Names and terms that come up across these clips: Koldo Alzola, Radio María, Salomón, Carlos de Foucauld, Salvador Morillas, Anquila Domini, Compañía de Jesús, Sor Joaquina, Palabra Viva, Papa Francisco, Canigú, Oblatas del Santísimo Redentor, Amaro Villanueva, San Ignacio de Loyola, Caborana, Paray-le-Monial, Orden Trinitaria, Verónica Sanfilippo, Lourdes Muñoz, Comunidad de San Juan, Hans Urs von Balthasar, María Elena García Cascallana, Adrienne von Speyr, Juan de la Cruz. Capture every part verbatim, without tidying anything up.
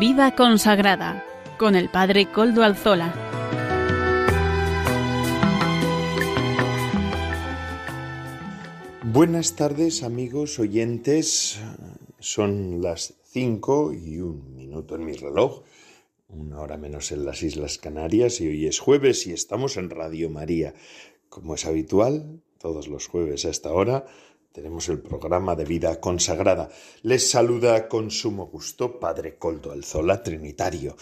Vida consagrada con el padre Koldo Alzola. Buenas tardes, amigos oyentes. Son las cinco y un minuto en mi reloj, una hora menos en las Islas Canarias, y hoy es jueves y estamos en Radio María. Como es habitual, todos los jueves a esta hora tenemos el programa de Vida Consagrada. Les saluda con sumo gusto padre Koldo Alzola, trinitario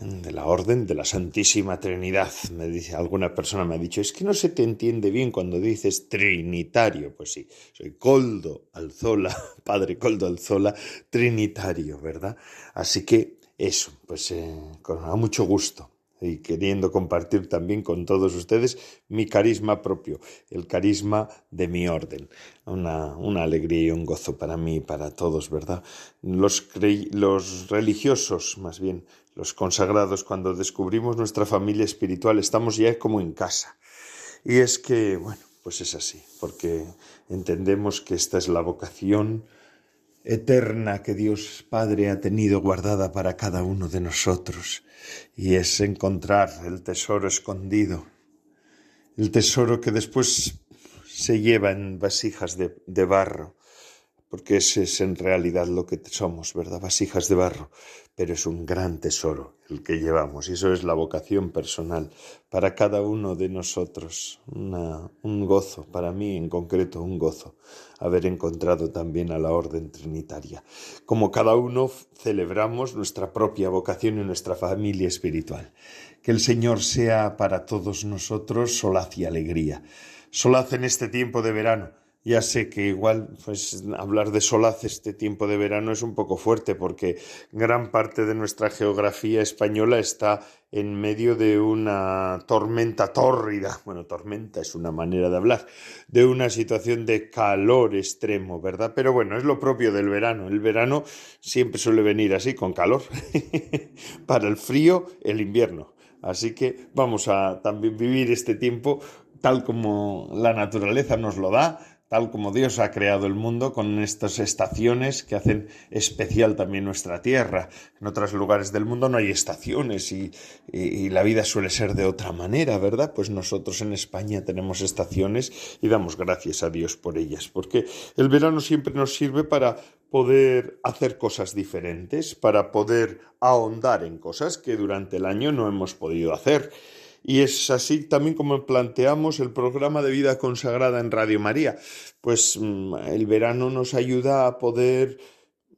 de la Orden de la Santísima Trinidad. Me dice, alguna persona me ha dicho, es que no se te entiende bien cuando dices trinitario. Pues sí, soy Koldo Alzola, padre Koldo Alzola, trinitario, ¿verdad? Así que eso, pues eh, con a mucho gusto. Y queriendo compartir también con todos ustedes mi carisma propio, el carisma de mi orden. Una, una alegría y un gozo para mí y para todos, ¿verdad? Los, cre- los religiosos, más bien, los consagrados, cuando descubrimos nuestra familia espiritual, estamos ya como en casa. Y es que, bueno, pues es así, porque entendemos que esta es la vocación eterna que Dios Padre ha tenido guardada para cada uno de nosotros, y es encontrar el tesoro escondido, el tesoro que después se lleva en vasijas de, de barro, porque ese es en realidad lo que somos, ¿verdad? Vasijas de barro, pero es un gran tesoro el que llevamos, y eso es la vocación personal para cada uno de nosotros. Una, un gozo, para mí en concreto un gozo, haber encontrado también a la Orden Trinitaria. Como cada uno celebramos nuestra propia vocación y nuestra familia espiritual. Que el Señor sea para todos nosotros solaz y alegría. Solaz en este tiempo de verano. Ya sé que igual pues, hablar de solaz este tiempo de verano es un poco fuerte, porque gran parte de nuestra geografía española está en medio de una tormenta tórrida. Bueno, tormenta es una manera de hablar, de una situación de calor extremo, ¿verdad? Pero bueno, es lo propio del verano. El verano siempre suele venir así, con calor. Para el frío, el invierno. Así que vamos a también vivir este tiempo tal como la naturaleza nos lo da, tal como Dios ha creado el mundo, con estas estaciones que hacen especial también nuestra tierra. En otros lugares del mundo no hay estaciones y, y, y la vida suele ser de otra manera, ¿verdad? Pues nosotros en España tenemos estaciones y damos gracias a Dios por ellas, porque el verano siempre nos sirve para poder hacer cosas diferentes, para poder ahondar en cosas que durante el año no hemos podido hacer. Y es así también como planteamos el programa de Vida Consagrada en Radio María. Pues el verano nos ayuda a poder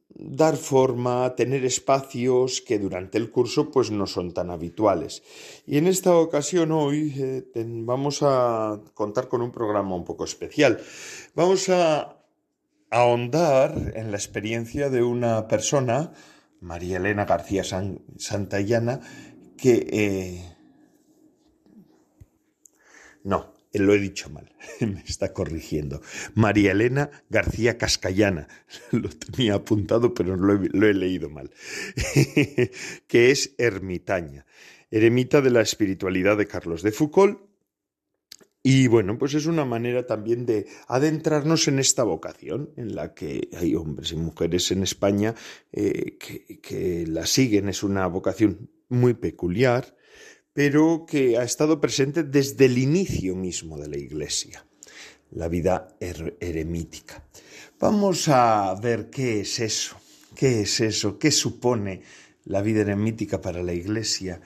dar forma, a tener espacios que durante el curso pues no son tan habituales. Y en esta ocasión hoy eh, vamos a contar con un programa un poco especial. Vamos a ahondar en la experiencia de una persona, María Elena García Cascallana, que... Eh, No, lo he dicho mal, me está corrigiendo. María Elena García Cascallana, lo tenía apuntado pero lo he, lo he leído mal, que es ermitaña, eremita de la espiritualidad de Carlos de Foucauld. Y bueno, pues es una manera también de adentrarnos en esta vocación en la que hay hombres y mujeres en España eh, que, que la siguen. Es una vocación muy peculiar, pero que ha estado presente desde el inicio mismo de la Iglesia, la vida er- eremítica. Vamos a ver qué es eso, qué es eso, qué supone la vida eremítica para la Iglesia,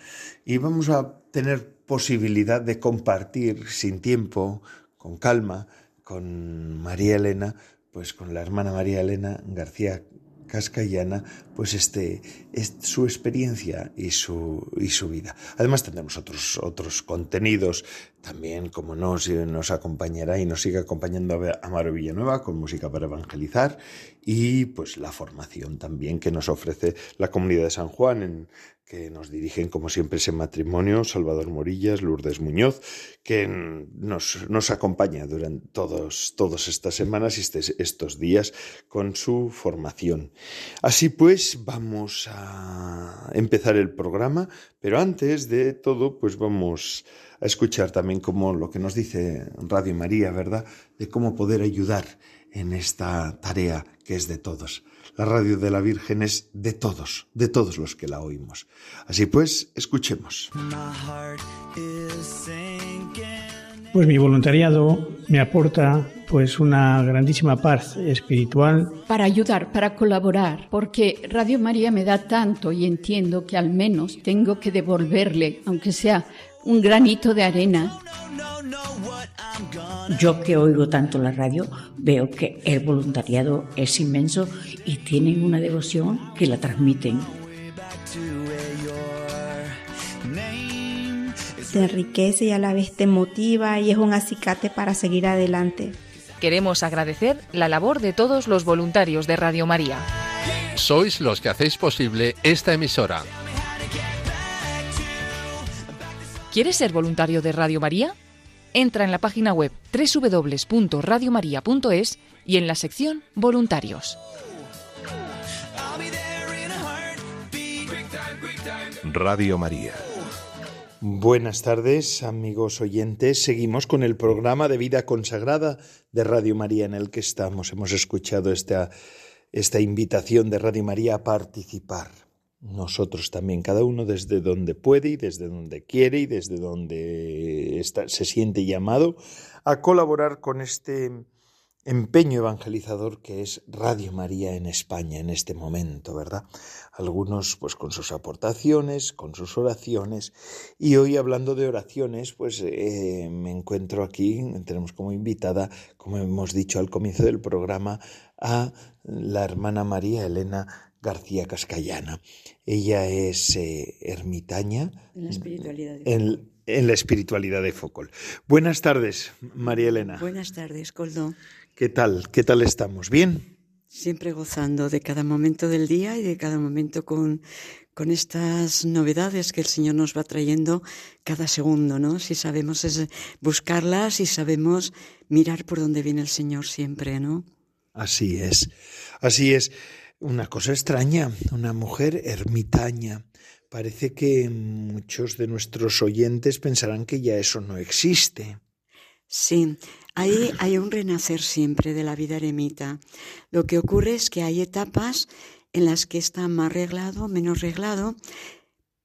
y vamos a tener posibilidad de compartir sin tiempo, con calma, con María Elena, pues con la hermana María Elena García Cascallana, pues este, este su experiencia y su y su vida. Además tendremos otros otros contenidos también, como no, si nos acompañará y nos sigue acompañando a Amaro Villanueva con música para evangelizar, y pues la formación también que nos ofrece la Comunidad de San Juan, en que nos dirigen como siempre ese matrimonio, Salvador Morillas, Lourdes Muñoz, que nos, nos acompaña durante todos, todas estas semanas y estes, estos días con su formación. Así pues, vamos a empezar el programa, pero antes de todo, pues vamos a escuchar también como lo que nos dice Radio María, ¿verdad?, de cómo poder ayudar en esta tarea que es de todos. La radio de la Virgen es de todos, de todos los que la oímos. Así pues, escuchemos. Pues mi voluntariado me aporta pues una grandísima paz espiritual. Para ayudar, para colaborar, porque Radio María me da tanto y entiendo que al menos tengo que devolverle, aunque sea un granito de arena. Yo que oigo tanto la radio, veo que el voluntariado es inmenso y tienen una devoción que la transmiten. Te enriquece y a la vez te motiva y es un acicate para seguir adelante. Queremos agradecer la labor de todos los voluntarios de Radio María. Sois los que hacéis posible esta emisora. ¿Quieres ser voluntario de Radio María? Entra en la página web doble u doble u doble u punto radio maría punto es y en la sección Voluntarios. Radio María. Buenas tardes, amigos oyentes. Seguimos con el programa de Vida Consagrada de Radio María en el que estamos. Hemos escuchado esta, esta invitación de Radio María a participar. Nosotros también, cada uno desde donde puede y desde donde quiere y desde donde está, se siente llamado a colaborar con este empeño evangelizador que es Radio María en España en este momento, ¿verdad? Algunos pues con sus aportaciones, con sus oraciones, y hoy hablando de oraciones pues eh, me encuentro aquí, tenemos como invitada, como hemos dicho al comienzo del programa, a la hermana María Elena García Cascallana. Ella es eh, ermitaña en la espiritualidad de en, en la espiritualidad de Foucauld. Buenas tardes, María Elena. Buenas tardes, Koldo. ¿Qué tal? ¿Qué tal estamos? ¿Bien? Siempre gozando de cada momento del día y de cada momento con, con estas novedades que el Señor nos va trayendo cada segundo, ¿no? Si sabemos es buscarlas, si sabemos mirar por dónde viene el Señor siempre, ¿no? Así es, así es. Una cosa extraña, una mujer ermitaña. Parece que muchos de nuestros oyentes pensarán que ya eso no existe. Sí, hay, hay un renacer siempre de la vida eremita. Lo que ocurre es que hay etapas en las que está más reglado, menos reglado,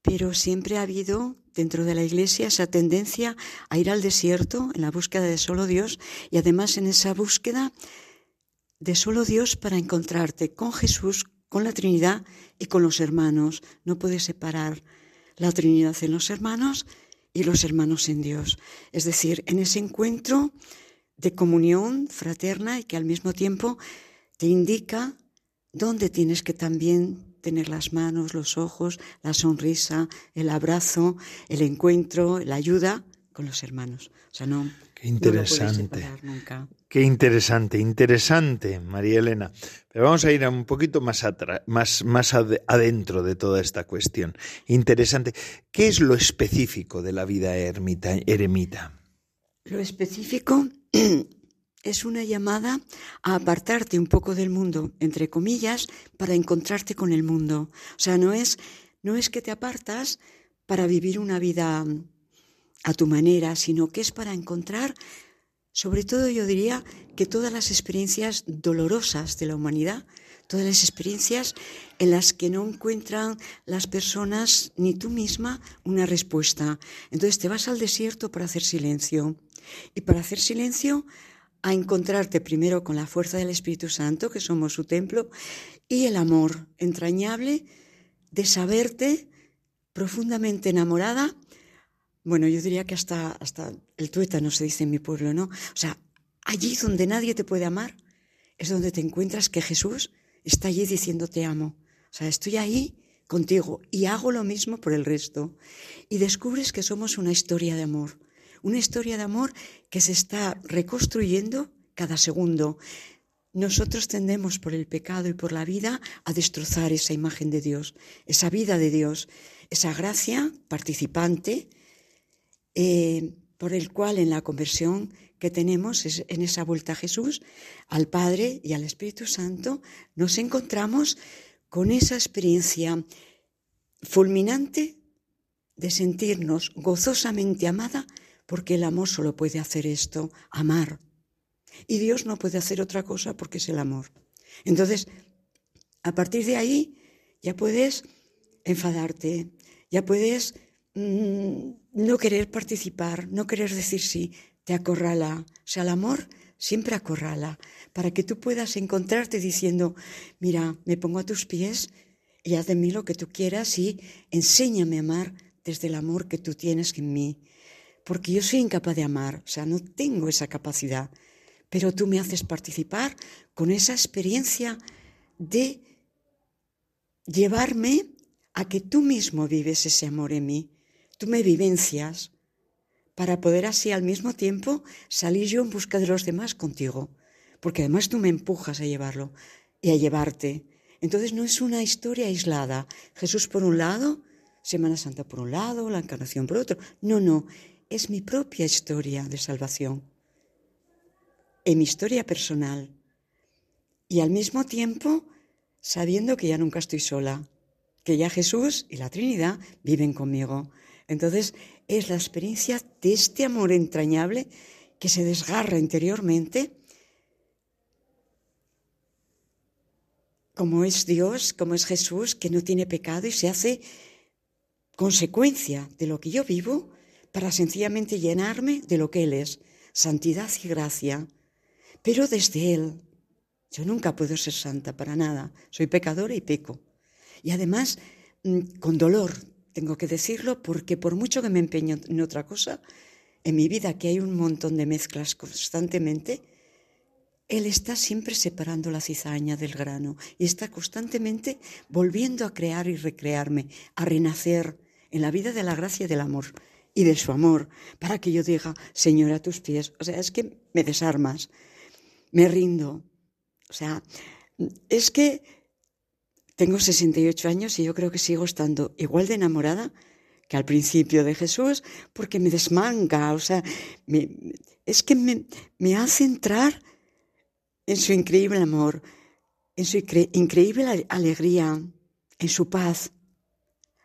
pero siempre ha habido dentro de la Iglesia esa tendencia a ir al desierto en la búsqueda de solo Dios y además en esa búsqueda de solo Dios para encontrarte con Jesús, con la Trinidad y con los hermanos. No puedes separar la Trinidad en los hermanos y los hermanos en Dios. Es decir, en ese encuentro de comunión fraterna y que al mismo tiempo te indica dónde tienes que también tener las manos, los ojos, la sonrisa, el abrazo, el encuentro, la ayuda con los hermanos. O sea, no... Qué interesante, no qué interesante, interesante, María Elena. Pero vamos a ir un poquito más, atrás, más, más ad- adentro de toda esta cuestión. Interesante. ¿Qué es lo específico de la vida ermita, eremita? Lo específico es una llamada a apartarte un poco del mundo, entre comillas, para encontrarte con el mundo. O sea, no es, no es que te apartas para vivir una vida a tu manera, sino que es para encontrar, sobre todo yo diría, que todas las experiencias dolorosas de la humanidad, todas las experiencias en las que no encuentran las personas, ni tú misma, una respuesta. Entonces te vas al desierto para hacer silencio. Y para hacer silencio, a encontrarte primero con la fuerza del Espíritu Santo, que somos su templo, y el amor entrañable de saberte profundamente enamorada. Bueno, yo diría que hasta, hasta el tuétano se dice en mi pueblo, ¿no? O sea, allí donde nadie te puede amar es donde te encuentras que Jesús está allí diciendo te amo. O sea, estoy ahí contigo y hago lo mismo por el resto. Y descubres que somos una historia de amor. Una historia de amor que se está reconstruyendo cada segundo. Nosotros tendemos por el pecado y por la vida a destrozar esa imagen de Dios, esa vida de Dios, esa gracia participante, Eh, por el cual en la conversión que tenemos, es en esa vuelta a Jesús, al Padre y al Espíritu Santo, nos encontramos con esa experiencia fulminante de sentirnos gozosamente amada, porque el amor solo puede hacer esto, amar. Y Dios no puede hacer otra cosa porque es el amor. Entonces, a partir de ahí, ya puedes enfadarte, ya puedes mmm, no querer participar, no querer decir sí, te acorrala. O sea, el amor siempre acorrala, para que tú puedas encontrarte diciendo, mira, me pongo a tus pies y haz de mí lo que tú quieras y enséñame a amar desde el amor que tú tienes en mí. Porque yo soy incapaz de amar, o sea, no tengo esa capacidad, pero tú me haces participar con esa experiencia de llevarme a que tú mismo vives ese amor en mí, tú me vivencias, para poder así al mismo tiempo salir yo en busca de los demás contigo, porque además tú me empujas a llevarlo y a llevarte. Entonces no es una historia aislada, Jesús por un lado, Semana Santa por un lado, la Encarnación por otro, no, no, es mi propia historia de salvación, en mi historia personal, y al mismo tiempo sabiendo que ya nunca estoy sola, que ya Jesús y la Trinidad viven conmigo. Entonces, es la experiencia de este amor entrañable que se desgarra interiormente, como es Dios, como es Jesús, que no tiene pecado y se hace consecuencia de lo que yo vivo para sencillamente llenarme de lo que Él es, santidad y gracia, pero desde Él. Yo nunca puedo ser santa para nada, soy pecadora y peco. Y además, con dolor, tengo que decirlo, porque por mucho que me empeño en otra cosa, en mi vida, que hay un montón de mezclas constantemente, Él está siempre separando la cizaña del grano y está constantemente volviendo a crear y recrearme, a renacer en la vida de la gracia y del amor y de su amor, para que yo diga, Señor, a tus pies. O sea, es que me desarmas, me rindo. O sea, es que tengo sesenta y ocho años y yo creo que sigo estando igual de enamorada que al principio de Jesús, porque me desmanga, o sea, me, es que me, me hace entrar en su increíble amor, en su incre- increíble alegría, en su paz.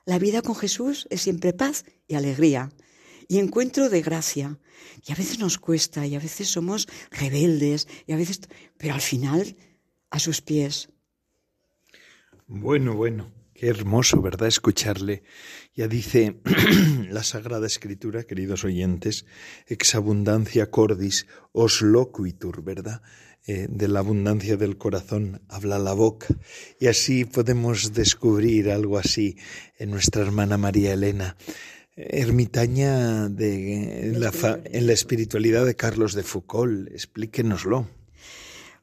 La vida con Jesús es siempre paz y alegría, y encuentro de gracia. Y a veces nos cuesta, y a veces somos rebeldes, y a veces, pero al final, a sus pies. Bueno, bueno, qué hermoso, ¿verdad?, escucharle. Ya dice la Sagrada Escritura, queridos oyentes, ex abundancia cordis, os loquitur, ¿verdad? Eh, de la abundancia del corazón habla la boca. Y así podemos descubrir algo así en nuestra hermana María Elena, ermitaña de la fa, en la espiritualidad de Carlos de Foucauld. Explíquenoslo.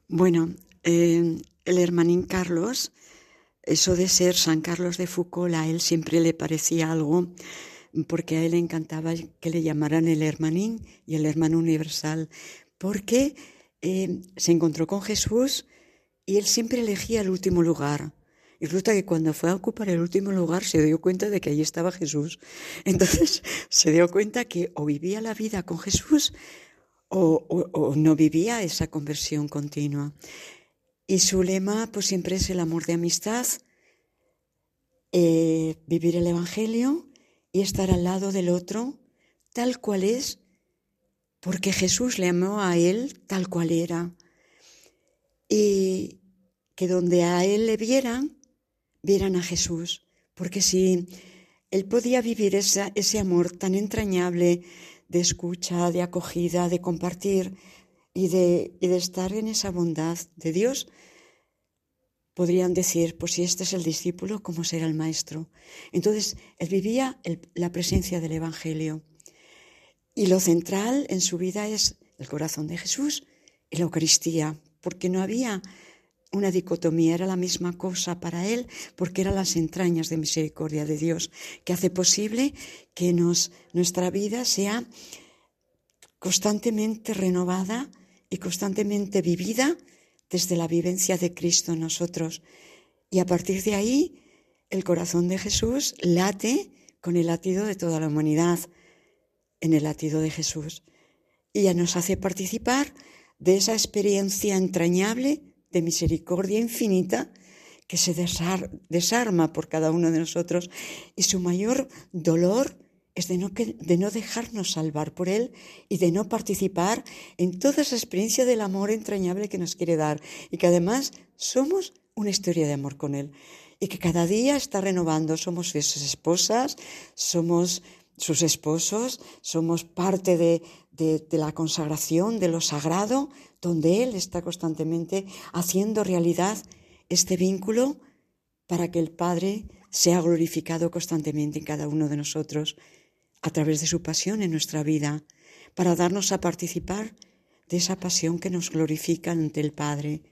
Bueno, eh, el hermanín Carlos... Eso de ser San Carlos de Foucauld a él siempre le parecía algo, porque a él le encantaba que le llamaran el hermanín y el hermano universal, porque eh, se encontró con Jesús y él siempre elegía el último lugar. Y resulta que cuando fue a ocupar el último lugar se dio cuenta de que allí estaba Jesús. Entonces se dio cuenta que o vivía la vida con Jesús o, o, o no vivía esa conversión continua. Y su lema pues siempre es el amor de amistad, eh, vivir el Evangelio y estar al lado del otro tal cual es, porque Jesús le amó a él tal cual era. Y que donde a él le vieran, vieran a Jesús. Porque si él podía vivir esa, ese amor tan entrañable de escucha, de acogida, de compartir... Y de, y de estar en esa bondad de Dios, podrían decir, pues si este es el discípulo, ¿cómo será el maestro? Entonces, él vivía el, la presencia del Evangelio. Y lo central en su vida es el corazón de Jesús y la Eucaristía, porque no había una dicotomía, era la misma cosa para él, porque eran las entrañas de misericordia de Dios, que hace posible que nos, nuestra vida sea constantemente renovada y constantemente vivida desde la vivencia de Cristo en nosotros. Y a partir de ahí, el corazón de Jesús late con el latido de toda la humanidad, en el latido de Jesús. Y ya nos hace participar de esa experiencia entrañable de misericordia infinita que se desar- desarma por cada uno de nosotros. Y su mayor dolor es de no, que, de no dejarnos salvar por él y de no participar en toda esa experiencia del amor entrañable que nos quiere dar y que además somos una historia de amor con él y que cada día está renovando. Somos sus esposas, somos sus esposos, somos parte de, de, de la consagración, de lo sagrado, donde él está constantemente haciendo realidad este vínculo para que el Padre sea glorificado constantemente en cada uno de nosotros a través de su pasión en nuestra vida, para darnos a participar de esa pasión que nos glorifica ante el Padre.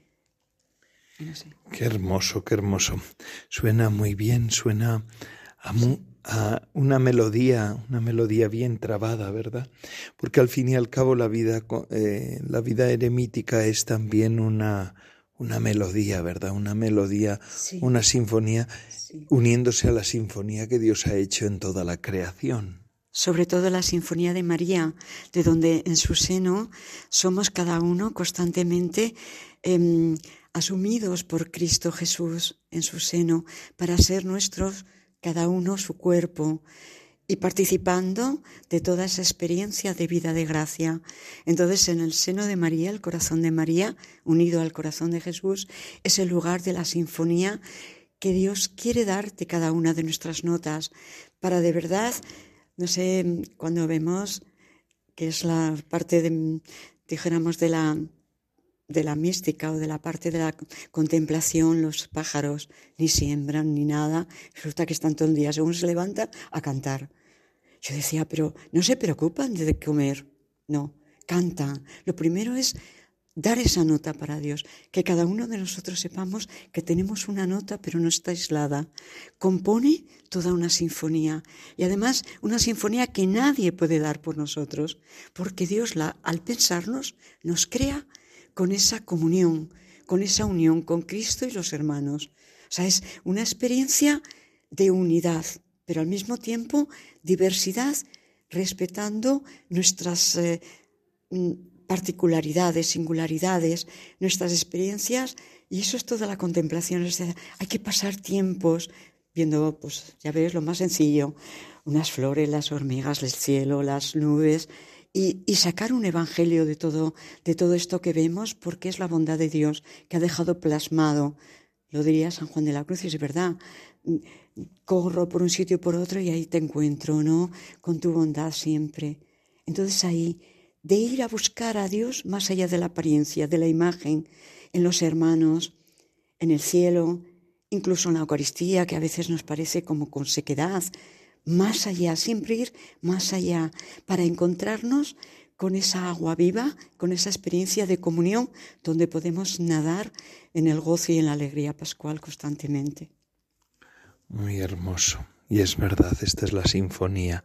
No sé. Qué hermoso, qué hermoso. Suena muy bien, suena a, mu- a una melodía, una melodía bien trabada, ¿verdad? Porque al fin y al cabo la vida, eh, la vida eremítica es también una... Una melodía, ¿verdad? Una melodía, sí. Una sinfonía, sí. Uniéndose a la sinfonía que Dios ha hecho en toda la creación. Sobre todo la sinfonía de María, de donde en su seno somos cada uno constantemente eh, asumidos por Cristo Jesús en su seno para ser nuestros, cada uno su cuerpo, y participando de toda esa experiencia de vida de gracia. Entonces, en el seno de María, el corazón de María, unido al corazón de Jesús, es el lugar de la sinfonía que Dios quiere dar de cada una de nuestras notas. Para de verdad, no sé, cuando vemos, que es la parte, de, dijéramos, de la, de la mística o de la parte de la contemplación, los pájaros ni siembran ni nada, resulta que están todo el día, según se levantan, a cantar. Yo decía, pero no se preocupan de comer, no, cantan. Lo primero es dar esa nota para Dios, que cada uno de nosotros sepamos que tenemos una nota, pero no está aislada. Compone toda una sinfonía, y además una sinfonía que nadie puede dar por nosotros, porque Dios, la, al pensarnos, nos crea con esa comunión, con esa unión con Cristo y los hermanos. O sea, es una experiencia de unidad, pero al mismo tiempo diversidad, respetando nuestras eh, particularidades, singularidades, nuestras experiencias, y eso es toda la contemplación. O sea, hay que pasar tiempos viendo, pues ya ves, lo más sencillo, unas flores, las hormigas, el cielo, las nubes, Y, y sacar un evangelio de todo, de todo esto que vemos, porque es la bondad de Dios que ha dejado plasmado. Lo diría San Juan de la Cruz, y es verdad. Corro por un sitio y por otro y ahí te encuentro, ¿no? Con tu bondad siempre. Entonces ahí, de ir a buscar a Dios más allá de la apariencia, de la imagen, en los hermanos, en el cielo, incluso en la Eucaristía, que a veces nos parece como con sequedad. Más allá, siempre ir más allá, para encontrarnos con esa agua viva, con esa experiencia de comunión, donde podemos nadar en el gozo y en la alegría pascual constantemente. Muy hermoso. Y es verdad, esta es la sinfonía.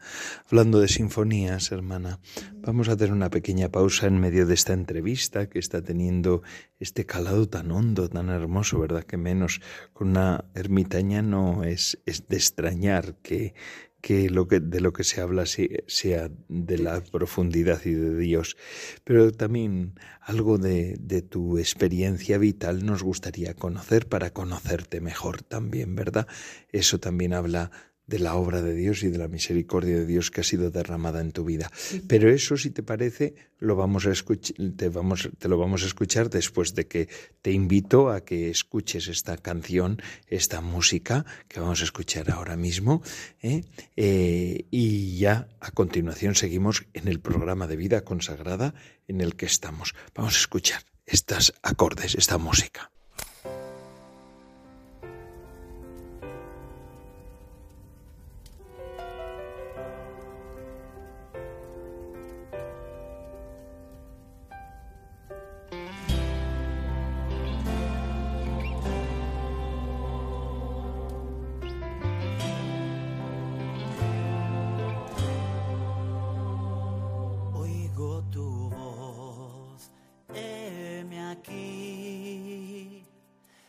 Hablando de sinfonías, hermana, vamos a hacer una pequeña pausa en medio de esta entrevista que está teniendo este calado tan hondo, tan hermoso, ¿verdad? Que menos con una ermitaña no es, es de extrañar que, que, lo que de lo que se habla sea de la profundidad y de Dios. Pero también algo de, de tu experiencia vital nos gustaría conocer para conocerte mejor también, ¿verdad? Eso también habla de la obra de Dios y de la misericordia de Dios que ha sido derramada en tu vida. Sí. Pero eso, si te parece, lo vamos a escuch- te, vamos, te lo vamos a escuchar después de que te invito a que escuches esta canción, esta música que vamos a escuchar ahora mismo. ¿eh? Eh, y ya a continuación seguimos en el programa de Vida Consagrada en el que estamos. Vamos a escuchar estos acordes, esta música.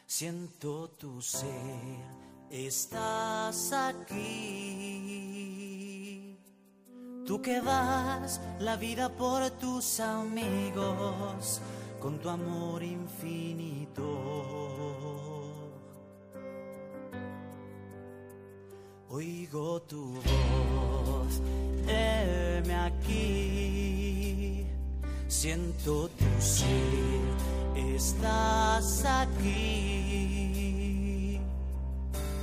Siento tu ser, estás aquí. Tú que das la vida por tus amigos, con tu amor infinito. Oigo tu voz. aquí, siento tu ser, estás aquí.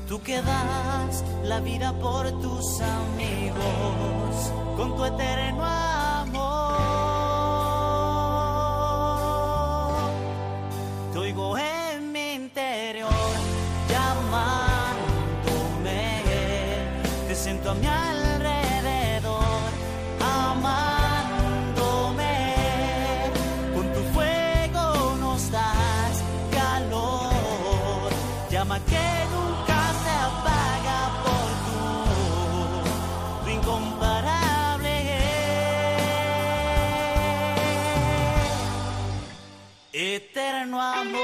Tú que das la vida por tus amigos, con tu eterno amor, te oigo en mi interior llamándome, te siento a mi alma. Eterno amor.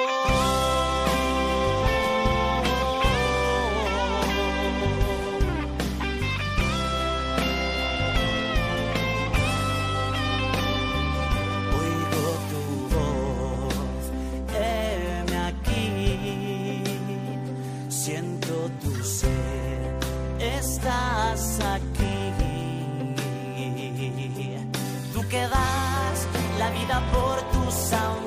Oigo tu voz, heme aquí. Siento tu ser, estás aquí. Tú que das la vida por tus amigos.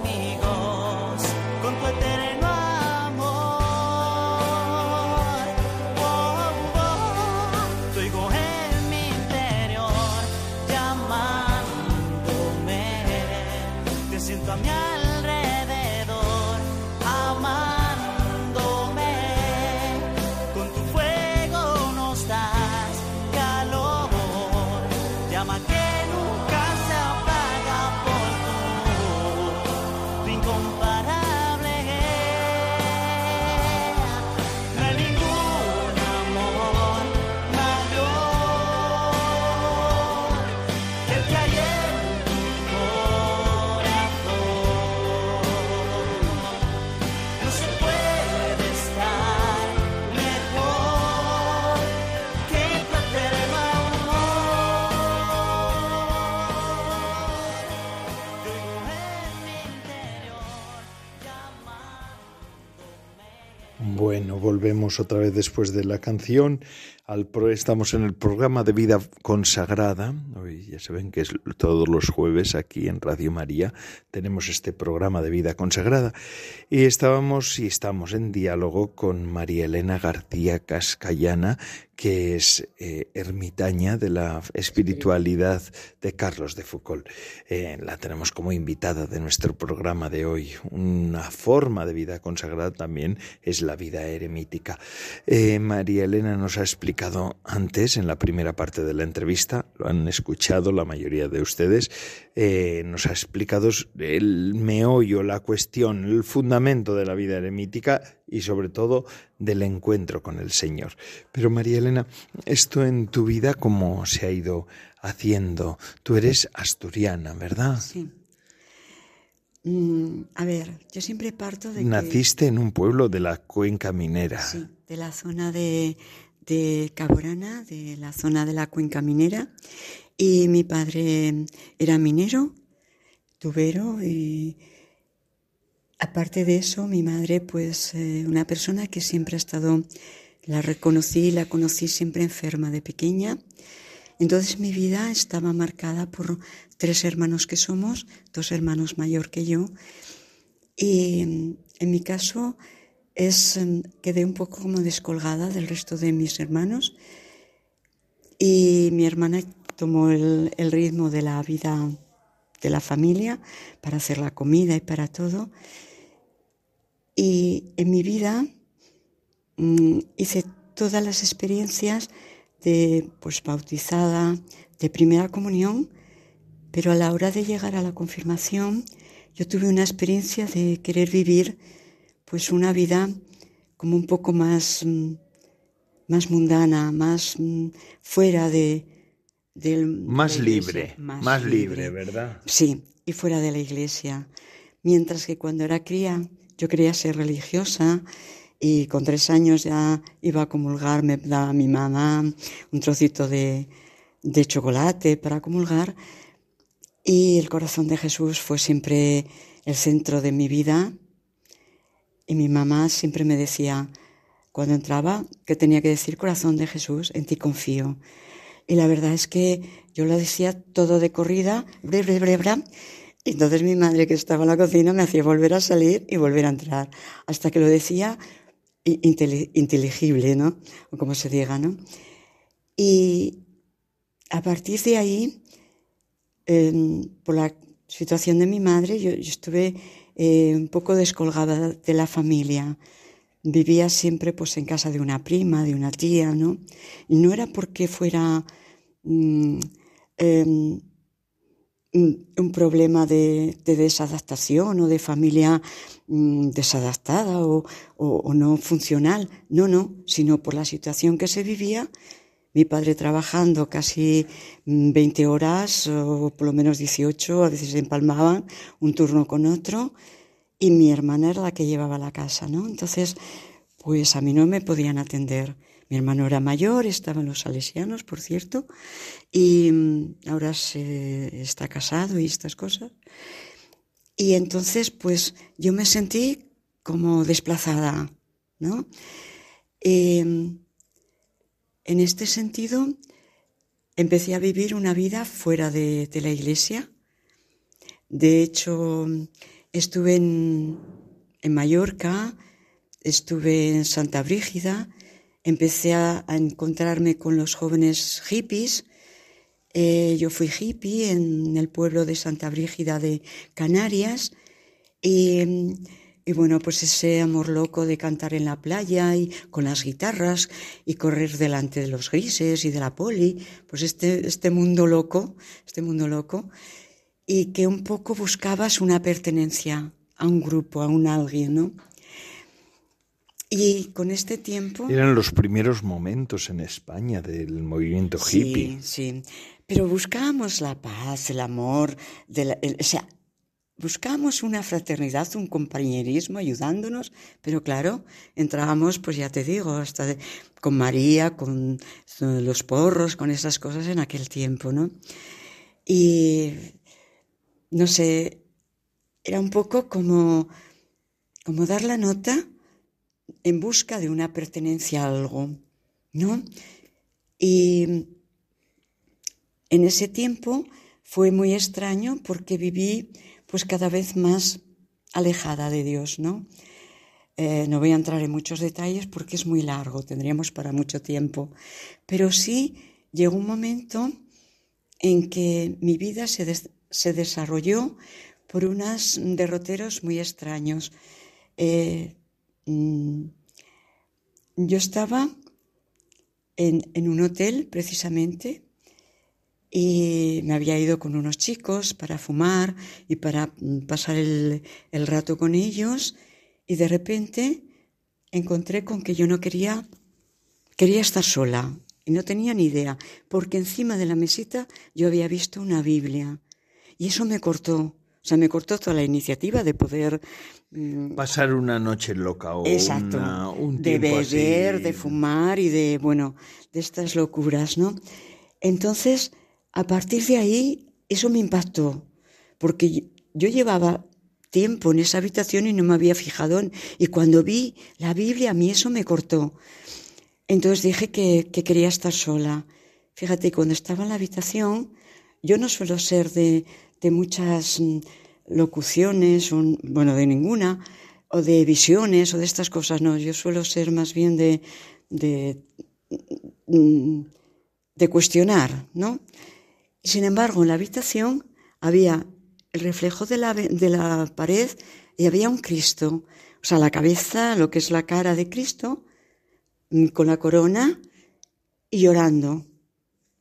A mi alrededor, amándome, con tu fuego nos das calor, llama que nunca se apaga por tu incomparable. No hay ningún amor mayor que el que hay en tu corazón. Bueno, volvemos otra vez después de la canción. Al pro, estamos en el programa de Vida Consagrada. Hoy ya saben que es todos los jueves aquí en Radio María. Tenemos este programa de Vida Consagrada. Y estábamos y estamos en diálogo con María Elena García Cascallana, que es eh, ermitaña de la espiritualidad de Carlos de Foucauld. Eh, la tenemos como invitada de nuestro programa de hoy. Una forma de vida consagrada también es la vida eremítica. Eh, María Elena nos ha explicado antes, en la primera parte de la entrevista, lo han escuchado la mayoría de ustedes, eh, nos ha explicado el meollo, la cuestión, el fundamento de la vida eremítica y sobre todo del encuentro con el Señor. Pero María Elena, esto en tu vida, ¿cómo se ha ido haciendo? Tú eres asturiana, ¿verdad? Sí. Mm, a ver, yo siempre parto de Naciste que... en un pueblo de la Cuenca Minera. Sí, de la zona de, de Caborana, de la zona de la Cuenca Minera. Y mi padre era minero, tubero y... Aparte de eso, mi madre, pues, eh, una persona que siempre ha estado, la reconocí, la conocí siempre enferma de pequeña. Entonces mi vida estaba marcada por tres hermanos que somos, dos hermanos mayor que yo. Y en mi caso es, quedé un poco como descolgada del resto de mis hermanos. Y mi hermana tomó el, el ritmo de la vida de la familia para hacer la comida y para todo. Y en mi vida mmm, hice todas las experiencias de pues bautizada, de primera comunión, pero a la hora de llegar a la confirmación yo tuve una experiencia de querer vivir pues una vida como un poco más, mmm, más mundana, más mmm, fuera de, del, más, de libre, iglesia, más, más libre, más libre, ¿verdad? Sí, y fuera de la iglesia. Mientras que cuando era cría yo quería ser religiosa y con tres años ya iba a comulgar, me daba mi mamá un trocito de, de chocolate para comulgar y el corazón de Jesús fue siempre el centro de mi vida y mi mamá siempre me decía cuando entraba que tenía que decir corazón de Jesús, en ti confío. y la verdad es que yo lo decía todo de corrida, bre, bre, bre, bre. Entonces mi madre, que estaba en la cocina, me hacía volver a salir y volver a entrar, hasta que lo decía inteligible, ¿no? O como se diga, ¿no? Y a partir de ahí, eh, por la situación de mi madre, yo, yo estuve eh, un poco descolgada de la familia. Vivía siempre pues, en casa de una prima, de una tía, ¿no? Y no era porque fuera mm, eh, un problema de, de desadaptación o de familia mm, desadaptada o, o, o no funcional. No, no, sino por la situación que se vivía. Mi padre trabajando casi veinte horas, o por lo menos dieciocho, a veces se empalmaban un turno con otro, y mi hermana era la que llevaba la casa, ¿no? Entonces, pues a mí no me podían atender. Mi hermano era mayor, estaba en los salesianos, por cierto, y ahora se está casado y estas cosas. Y entonces, pues yo me sentí como desplazada, ¿no? Eh, En este sentido, empecé a vivir una vida fuera de, de la iglesia. De hecho, estuve en, en Mallorca, estuve en Santa Brígida, empecé a, a encontrarme con los jóvenes hippies. Eh, yo fui hippie en el pueblo de Santa Brígida de Canarias y... Y bueno, pues ese amor loco de cantar en la playa y con las guitarras y correr delante de los grises y de la poli, pues este, este mundo loco, este mundo loco, y que un poco buscabas una pertenencia a un grupo, a un alguien, ¿no? Y con este tiempo... Eran los primeros momentos en España del movimiento hippie. Sí, sí, pero buscábamos la paz, el amor, de la, el, o sea... Buscábamos una fraternidad, un compañerismo, ayudándonos, pero claro, entrábamos, pues ya te digo, hasta de, con María, con los porros, con esas cosas en aquel tiempo, ¿no? Y, no sé, era un poco como, como dar la nota en busca de una pertenencia a algo, ¿no? Y en ese tiempo fue muy extraño porque viví... pues cada vez más alejada de Dios, ¿no? Eh, no voy a entrar en muchos detalles porque es muy largo, tendríamos para mucho tiempo. Pero sí llegó un momento en que mi vida se, des- se desarrolló por unos derroteros muy extraños. Eh, mmm, yo estaba en, en un hotel, precisamente, y me había ido con unos chicos para fumar y para pasar el, el rato con ellos, y de repente encontré con que yo no quería, quería estar sola, y no tenía ni idea, porque encima de la mesita yo había visto una Biblia, y eso me cortó. O sea, me cortó toda la iniciativa de poder... Mmm, pasar una noche loca o exacto, una, un tiempo de beber, así. De fumar y de, bueno, de estas locuras, ¿no? Entonces... A partir de ahí, eso me impactó, porque yo llevaba tiempo en esa habitación y no me había fijado, en, y cuando vi la Biblia, a mí eso me cortó. Entonces dije que, que quería estar sola. Fíjate, cuando estaba en la habitación, yo no suelo ser de, de muchas locuciones, o, bueno, de ninguna, o de visiones, o de estas cosas, no. Yo suelo ser más bien de, de, de cuestionar, ¿no? Sin embargo, en la habitación había el reflejo de la, de la pared y había un Cristo. O sea, la cabeza, lo que es la cara de Cristo, con la corona y llorando.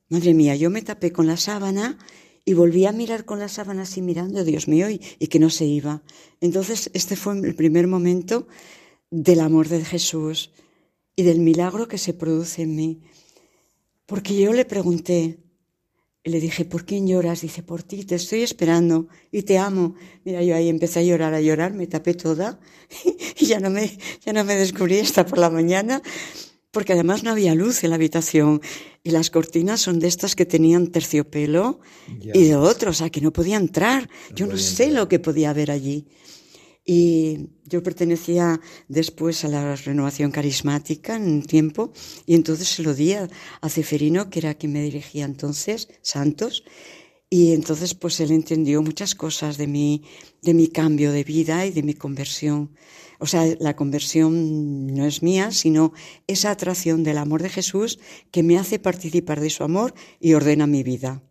Madre mía, yo me tapé con la sábana y volví a mirar con la sábana así mirando, Dios mío, y, y que no se iba. Entonces, este fue el primer momento del amor de Jesús y del milagro que se produce en mí. Porque yo le pregunté, y le dije, ¿por quién lloras? Dice, por ti, te estoy esperando y te amo. Mira, yo ahí empecé a llorar, a llorar, me tapé toda y ya no me, ya no me descubrí hasta por la mañana, porque además no había luz en la habitación y las cortinas son de estas que tenían terciopelo ya. Y de otros, o sea, que no podía entrar. No yo no sé entrar. Lo que podía haber allí. y yo pertenecía después a la renovación carismática en un tiempo, y entonces se lo di a, a Ceferino, que era quien me dirigía entonces, Santos, y entonces pues él entendió muchas cosas de mi, de mi cambio de vida y de mi conversión. O sea, la conversión no es mía, sino esa atracción del amor de Jesús que me hace participar de su amor y ordena mi vida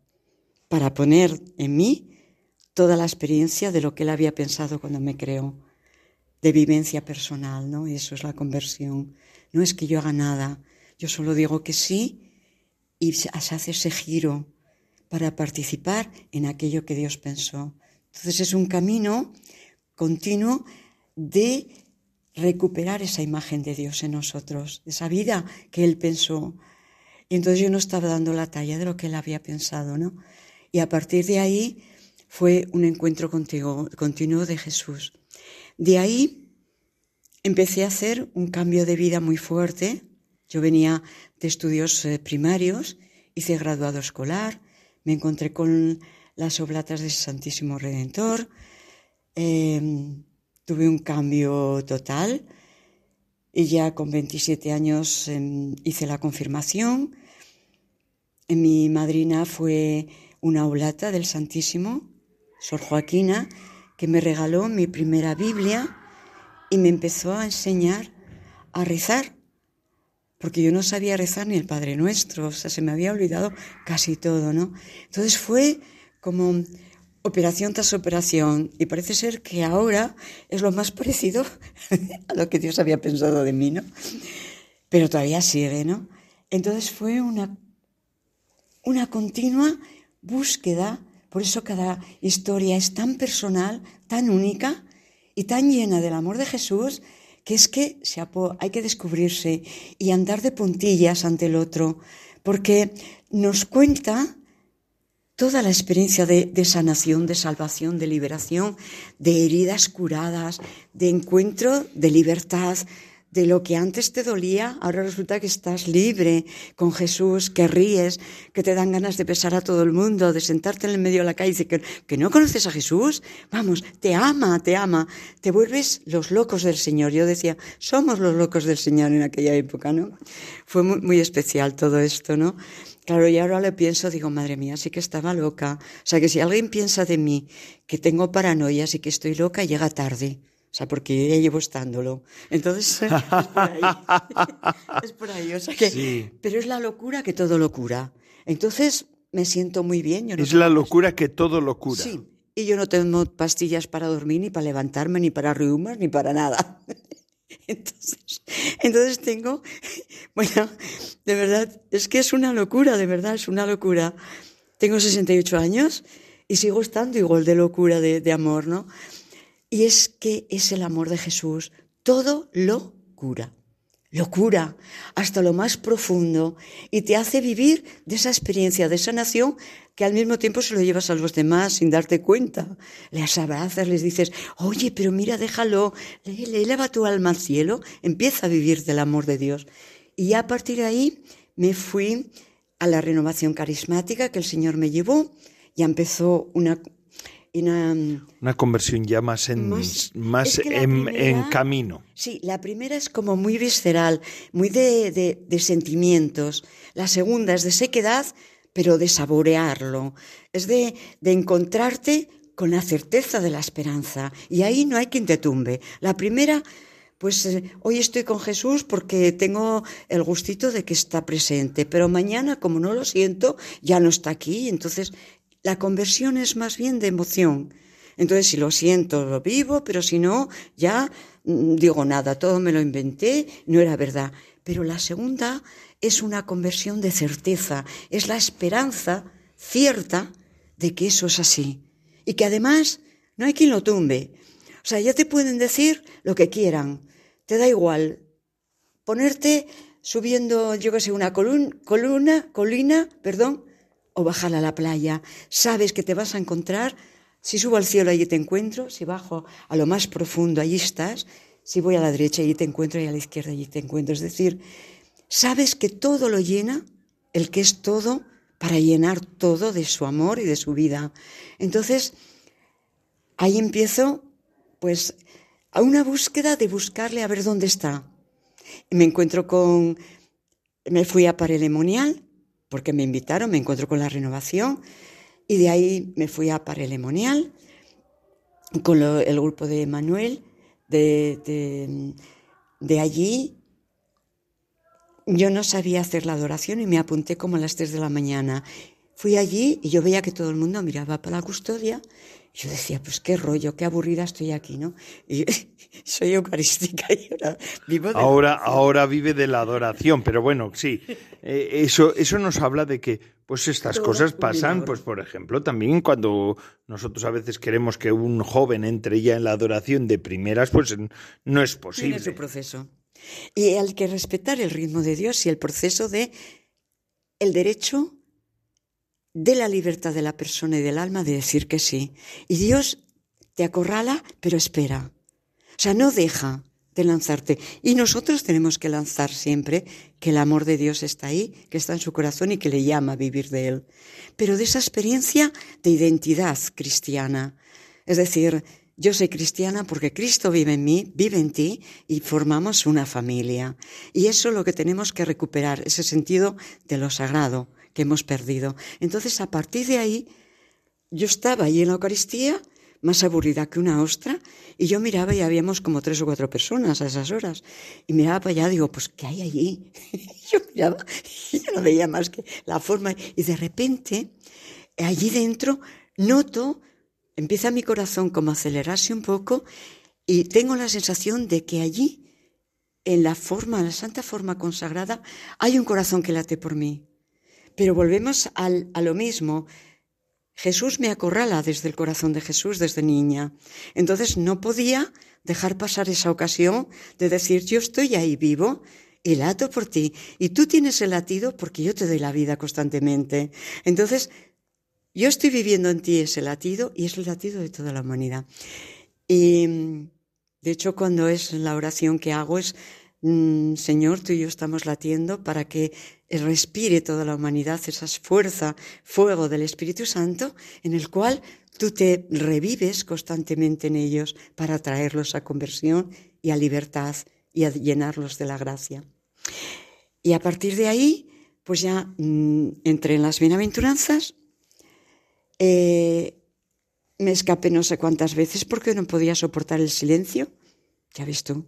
para poner en mí toda la experiencia de lo que él había pensado cuando me creó, de vivencia personal, ¿no? Eso es la conversión. No es que yo haga nada, yo solo digo que sí y se hace ese giro para participar en aquello que Dios pensó. Entonces es un camino continuo de recuperar esa imagen de Dios en nosotros, esa vida que Él pensó. Y entonces yo no estaba dando la talla de lo que Él había pensado, ¿no? Y a partir de ahí fue un encuentro contigo, continuo de Jesús. De ahí empecé a hacer un cambio de vida muy fuerte. Yo venía de estudios primarios, hice graduado escolar, me encontré con las Oblatas del Santísimo Redentor, eh, tuve un cambio total y ya con veintisiete años eh, hice la confirmación. Mi madrina fue una oblata del Santísimo, Sor Joaquina, que me regaló mi primera Biblia y me empezó a enseñar a rezar, porque yo no sabía rezar ni el Padre Nuestro, o sea, se me había olvidado casi todo, ¿no? Entonces fue como operación tras operación, y parece ser que ahora es lo más parecido a lo que Dios había pensado de mí, ¿no? Pero todavía sigue, ¿no? Entonces fue una, una continua búsqueda, por eso cada historia es tan personal, tan única y tan llena del amor de Jesús, que es que se apo- hay que descubrirse y andar de puntillas ante el otro, porque nos cuenta toda la experiencia de, de sanación, de salvación, de liberación, de heridas curadas, de encuentro, de libertad, de lo que antes te dolía, ahora resulta que estás libre con Jesús, que ríes, que te dan ganas de besar a todo el mundo, de sentarte en el medio de la calle y decir que, que no conoces a Jesús. Vamos, te ama, te ama, te vuelves los locos del Señor. Yo decía, somos los locos del Señor en aquella época, ¿no? Fue muy, muy especial todo esto, ¿no? Claro, y ahora le pienso, digo, madre mía, sí que estaba loca. O sea, que si alguien piensa de mí que tengo paranoias y que estoy loca, llega tarde. O sea, porque ya llevo estándolo. Entonces, es por ahí. Es por ahí, o sea que... Sí. Pero es la locura que todo lo cura. Entonces, me siento muy bien. Yo no es la locura que todo lo cura. Sí, y yo no tengo pastillas para dormir, ni para levantarme, ni para reumas, ni para nada. Entonces, entonces tengo, bueno, de verdad, es que es una locura, de verdad, es una locura. Tengo sesenta y ocho años y sigo estando igual de locura, de, de amor, ¿no? Y es que es el amor de Jesús, todo lo cura, lo cura hasta lo más profundo y te hace vivir de esa experiencia, de esa sanación, que al mismo tiempo se lo llevas a los demás sin darte cuenta. Les abrazas, les dices, oye, pero mira, déjalo, eleva tu alma al cielo, empieza a vivir del amor de Dios. Y ya a partir de ahí me fui a la renovación carismática que el Señor me llevó, ya empezó una... Una, una conversión ya más en, más, más es que en, primera, en camino. Sí, la primera es como muy visceral, muy de, de, de sentimientos. La segunda es de sequedad, pero de saborearlo. Es de, de encontrarte con la certeza de la esperanza. Y ahí no hay quien te tumbe. La primera, pues eh, hoy estoy con Jesús porque tengo el gustito de que está presente. Pero mañana, como no lo siento, ya no está aquí. Entonces... La conversión es más bien de emoción. Entonces, si lo siento, lo vivo, pero si no, ya digo nada, todo me lo inventé, no era verdad. Pero la segunda es una conversión de certeza, es la esperanza cierta de que eso es así. Y que además no hay quien lo tumbe. O sea, ya te pueden decir lo que quieran, te da igual. Ponerte subiendo, yo qué sé, una columna, columna, colina, perdón, o bajar a la playa, sabes que te vas a encontrar, si subo al cielo allí te encuentro, si bajo a lo más profundo allí estás, si voy a la derecha allí te encuentro y a la izquierda allí te encuentro. Es decir, sabes que todo lo llena, el que es todo, para llenar todo de su amor y de su vida. Entonces, ahí empiezo, pues, a una búsqueda de buscarle a ver dónde está. Me encuentro con... Me fui a Paray-le-Monial, porque me invitaron, me encuentro con la renovación, y de ahí me fui a Paray-le-Monial con lo, el grupo de Manuel. De, de, de allí yo no sabía hacer la adoración y me apunté como a las tres de la mañana. Fui allí y yo veía que todo el mundo miraba para la custodia. Y yo decía, pues qué rollo, qué aburrida estoy aquí, ¿no? Y yo, soy eucarística y ahora vivo de ahora, la adoración. Ahora vive de la adoración, pero bueno, sí. Eh, eso, eso nos habla de que pues estas todo cosas pasan, pues por ejemplo, también cuando nosotros a veces queremos que un joven entre ya en la adoración de primeras, pues no es posible. Tiene su proceso. Y hay que respetar el ritmo de Dios y el proceso de el derecho de la libertad de la persona y del alma de decir que sí. Y Dios te acorrala, pero espera. O sea, no deja de lanzarte. Y nosotros tenemos que lanzar siempre que el amor de Dios está ahí, que está en su corazón y que le llama a vivir de él. Pero de esa experiencia de identidad cristiana. Es decir, yo soy cristiana porque Cristo vive en mí, vive en ti y formamos una familia. Y eso es lo que tenemos que recuperar, ese sentido de lo sagrado que hemos perdido. Entonces, a partir de ahí, yo estaba ahí en la Eucaristía, más aburrida que una ostra, y yo miraba y habíamos como tres o cuatro personas a esas horas. Y miraba para allá, digo, pues, ¿qué hay allí? Yo miraba, y yo no veía más que la forma. Y de repente, allí dentro, noto, empieza mi corazón como a acelerarse un poco, y tengo la sensación de que allí, en la forma, en la santa forma consagrada, hay un corazón que late por mí. Pero volvemos al, a lo mismo. Jesús me acorrala desde el corazón de Jesús, desde niña. Entonces no podía dejar pasar esa ocasión de decir, yo estoy ahí vivo y lato por ti. Y tú tienes el latido porque yo te doy la vida constantemente. Entonces yo estoy viviendo en ti ese latido y es el latido de toda la humanidad. Y de hecho cuando es la oración que hago es, Señor, tú y yo estamos latiendo para que respire toda la humanidad esa fuerza, fuego del Espíritu Santo, en el cual tú te revives constantemente en ellos para traerlos a conversión y a libertad y a llenarlos de la gracia. Y a partir de ahí, pues ya mmm, entré en las bienaventuranzas, eh, me escapé no sé cuántas veces porque no podía soportar el silencio, ya ves tú.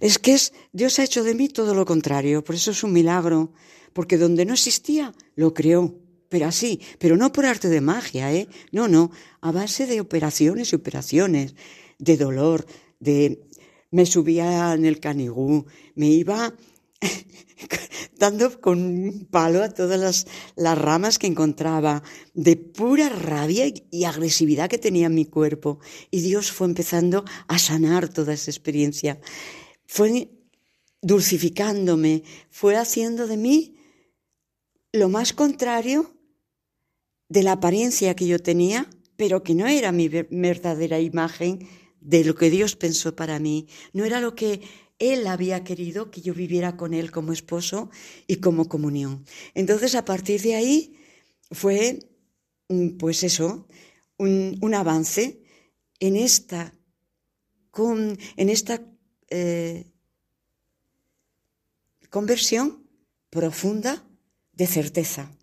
Es que es, Dios ha hecho de mí todo lo contrario, por eso es un milagro, porque donde no existía, lo creó, pero así, pero no por arte de magia, ¿eh? No, no, a base de operaciones y operaciones, de dolor, de... Me subía en el canigú, me iba dando con un palo a todas las, las ramas que encontraba, de pura rabia y agresividad que tenía en mi cuerpo, y Dios fue empezando a sanar toda esa experiencia. Fue dulcificándome, fue haciendo de mí lo más contrario de la apariencia que yo tenía, pero que no era mi verdadera imagen de lo que Dios pensó para mí. No era lo que Él había querido que yo viviera con Él como esposo y como comunión. Entonces, a partir de ahí fue, pues eso, un, un avance en esta, con, en esta Eh, conversión profunda de certeza,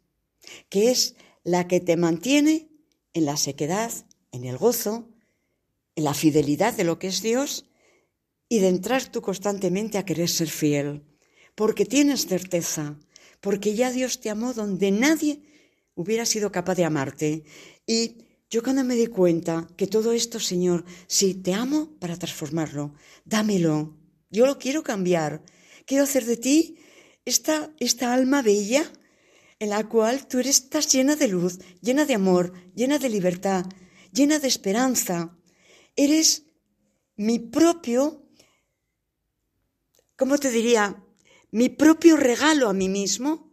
que es la que te mantiene en la sequedad, en el gozo, en la fidelidad de lo que es Dios y de entrar tú constantemente a querer ser fiel, porque tienes certeza, porque ya Dios te amó donde nadie hubiera sido capaz de amarte. Y yo cuando me di cuenta que todo esto, Señor, sí, te amo para transformarlo, dámelo, yo lo quiero cambiar, quiero hacer de ti esta, esta alma bella en la cual tú eres, estás llena de luz, llena de amor, llena de libertad, llena de esperanza, eres mi propio, ¿cómo te diría? Mi propio regalo a mí mismo,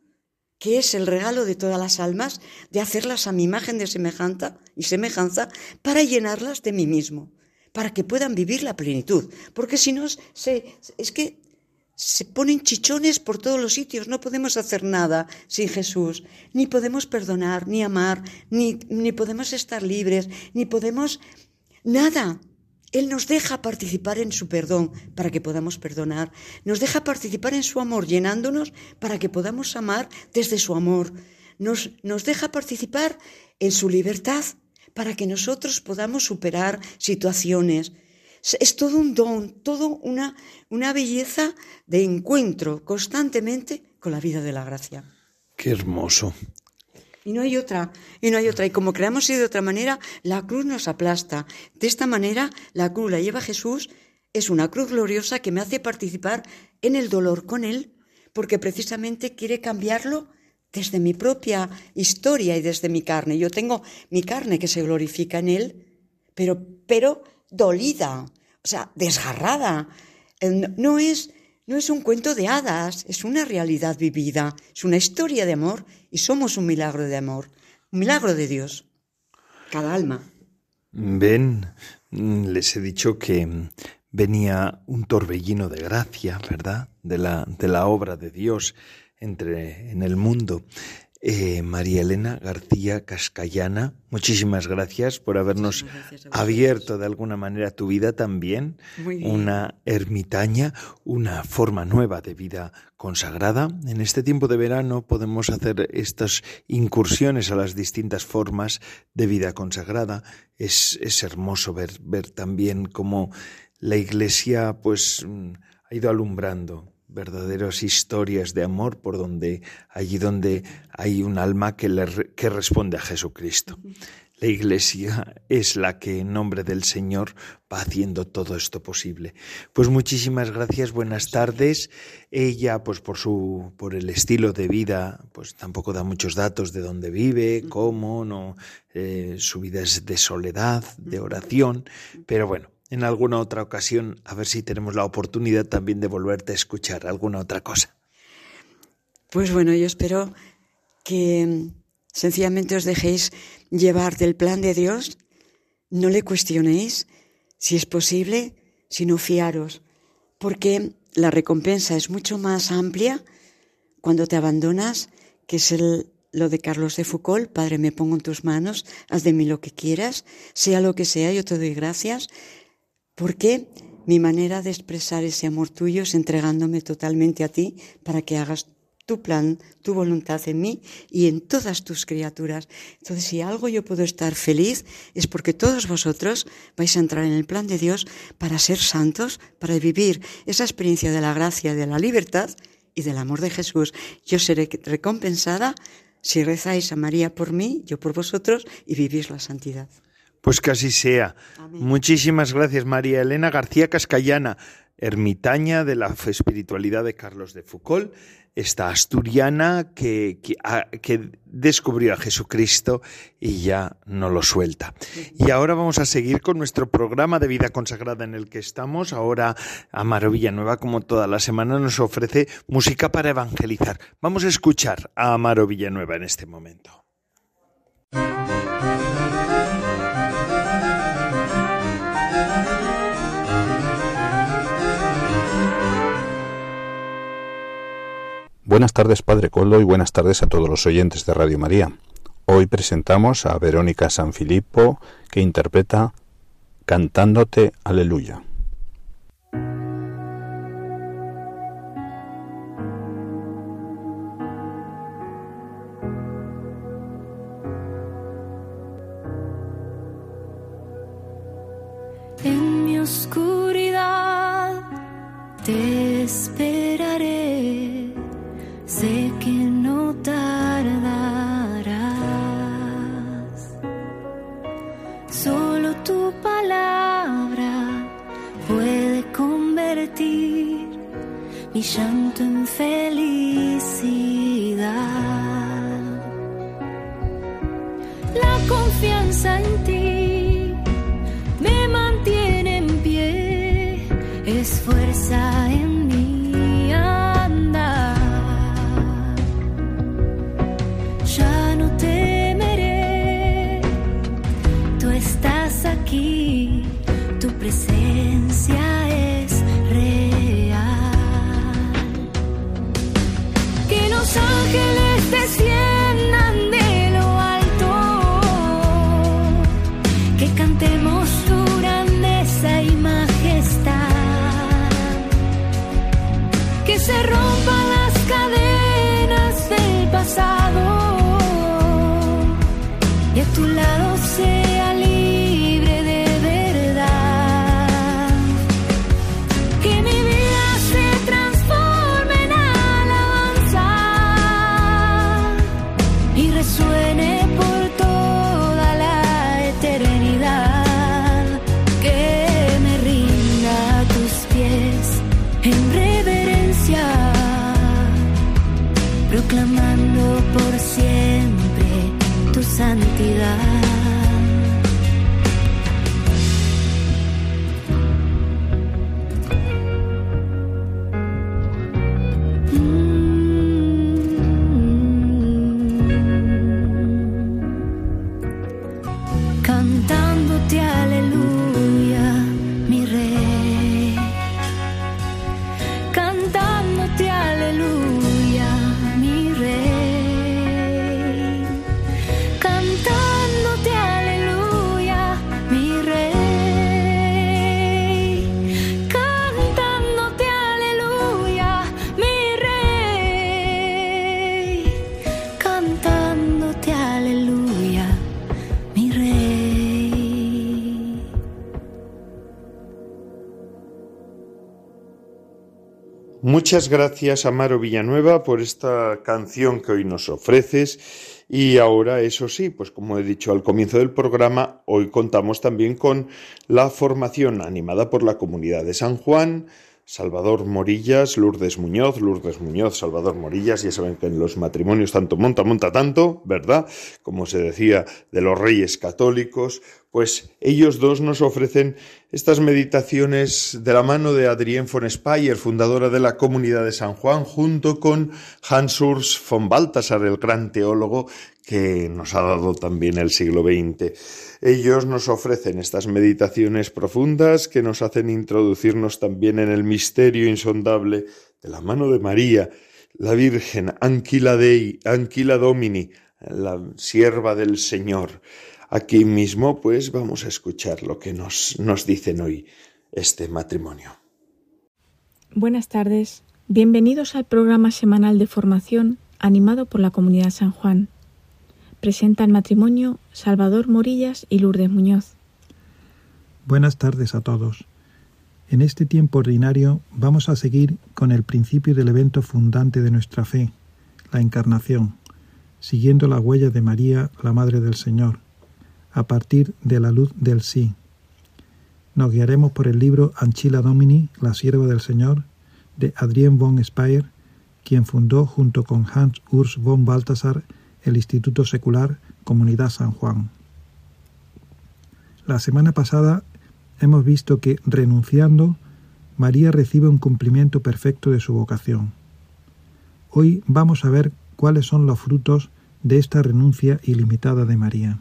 que es el regalo de todas las almas, de hacerlas a mi imagen de semejanza y semejanza para llenarlas de mí mismo, para que puedan vivir la plenitud. Porque si no, se, es que se ponen chichones por todos los sitios, no podemos hacer nada sin Jesús, ni podemos perdonar, ni amar, ni, ni podemos estar libres, ni podemos nada. Él nos deja participar en su perdón para que podamos perdonar, nos deja participar en su amor llenándonos para que podamos amar desde su amor, nos, nos deja participar en su libertad para que nosotros podamos superar situaciones. Es todo un don, todo una, una belleza de encuentro constantemente con la vida de la gracia. ¡Qué hermoso! Y no hay otra, y no hay otra. Y como creamos y de otra manera, la cruz nos aplasta. De esta manera, la cruz la lleva Jesús. Es una cruz gloriosa que me hace participar en el dolor con Él, porque precisamente quiere cambiarlo desde mi propia historia y desde mi carne. Yo tengo mi carne que se glorifica en Él, pero, pero dolida, o sea, desgarrada. No es... No es un cuento de hadas, es una realidad vivida, es una historia de amor y somos un milagro de amor, un milagro de Dios, cada alma. Ven, les he dicho que venía un torbellino de gracia, ¿verdad?, de la, de la obra de Dios entre, en el mundo. Eh, María Elena García Cascallana, muchísimas gracias por habernos gracias abierto de alguna manera tu vida también, una ermitaña, una forma nueva de vida consagrada. En este tiempo de verano podemos hacer estas incursiones a las distintas formas de vida consagrada. Es, es hermoso ver, ver también cómo la Iglesia pues ha ido alumbrando verdaderas historias de amor por donde, allí donde hay un alma que, le, que responde a Jesucristo. La Iglesia es la que en nombre del Señor va haciendo todo esto posible. Pues muchísimas gracias, buenas tardes. Ella, pues por su por el estilo de vida, pues tampoco da muchos datos de dónde vive, cómo, no, eh, su vida es de soledad, de oración, pero bueno, en alguna otra ocasión, a ver si tenemos la oportunidad también de volverte a escuchar alguna otra cosa. Pues bueno, yo espero que sencillamente os dejéis llevar del plan de Dios, no le cuestionéis, si es posible, sino fiaros, porque la recompensa es mucho más amplia cuando te abandonas, que es el... Lo de Carlos de Foucauld, Padre, me pongo en tus manos, haz de mí lo que quieras, sea lo que sea, yo te doy gracias, porque mi manera de expresar ese amor tuyo es entregándome totalmente a ti para que hagas tu plan, tu voluntad en mí y en todas tus criaturas. Entonces, si algo yo puedo estar feliz es porque todos vosotros vais a entrar en el plan de Dios para ser santos, para vivir esa experiencia de la gracia, de la libertad y del amor de Jesús. Yo seré recompensada si rezáis a María por mí, yo por vosotros, y vivís la santidad. Pues que así sea. Amén. Muchísimas gracias, María Elena García Cascallana, ermitaña de la espiritualidad de Carlos de Foucauld, esta asturiana que, que, a, que descubrió a Jesucristo y ya no lo suelta. Y ahora vamos a seguir con nuestro programa de vida consagrada en el que estamos. Ahora Amaro Villanueva, como toda la semana, nos ofrece música para evangelizar. Vamos a escuchar a Amaro Villanueva en este momento. Buenas tardes, Padre Koldo, y buenas tardes a todos los oyentes de Radio María. Hoy presentamos a Verónica Sanfilippo, que interpreta Cantándote Aleluya. En mi oscuridad te esperaré. Sé que no tardarás, solo tu palabra puede convertir mi llanto en felicidad. La confianza en ti me mantiene en pie, es fuerza en aquí, tu presencia es real. Que los ángeles desciendan de lo alto, que cantemos tu grandeza y santidad. Muchas gracias, Amaro Villanueva, por esta canción que hoy nos ofreces. Y ahora, eso sí, pues como he dicho al comienzo del programa, hoy contamos también con la formación animada por la Comunidad de San Juan, Salvador Morillas, Lourdes Muñoz, Lourdes Muñoz, Salvador Morillas. Ya saben que en los matrimonios tanto monta, monta tanto, ¿verdad? Como se decía de los Reyes Católicos. Pues ellos dos nos ofrecen estas meditaciones de la mano de Adrienne von Speyr, fundadora de la Comunidad de San Juan, junto con Hans Urs von Balthasar, el gran teólogo que nos ha dado también el siglo veinte. Ellos nos ofrecen estas meditaciones profundas que nos hacen introducirnos también en el misterio insondable de la mano de María, la Virgen, Anquila Dei, Anquila Domini, la sierva del Señor. Aquí mismo, pues, vamos a escuchar lo que nos, nos dicen hoy este matrimonio. Buenas tardes. Bienvenidos al programa semanal de formación animado por la Comunidad San Juan. Presenta el matrimonio Salvador Morillas y Lourdes Muñoz. Buenas tardes a todos. En este tiempo ordinario vamos a seguir con el principio del evento fundante de nuestra fe, la Encarnación, siguiendo la huella de María, la Madre del Señor, a partir de la luz del sí. Nos guiaremos por el libro Anquila Domini, la sierva del Señor, de Adrienne von Speyr, quien fundó junto con Hans Urs von Balthasar el Instituto Secular Comunidad San Juan. La semana pasada hemos visto que, renunciando, María recibe un cumplimiento perfecto de su vocación. Hoy vamos a ver cuáles son los frutos de esta renuncia ilimitada de María.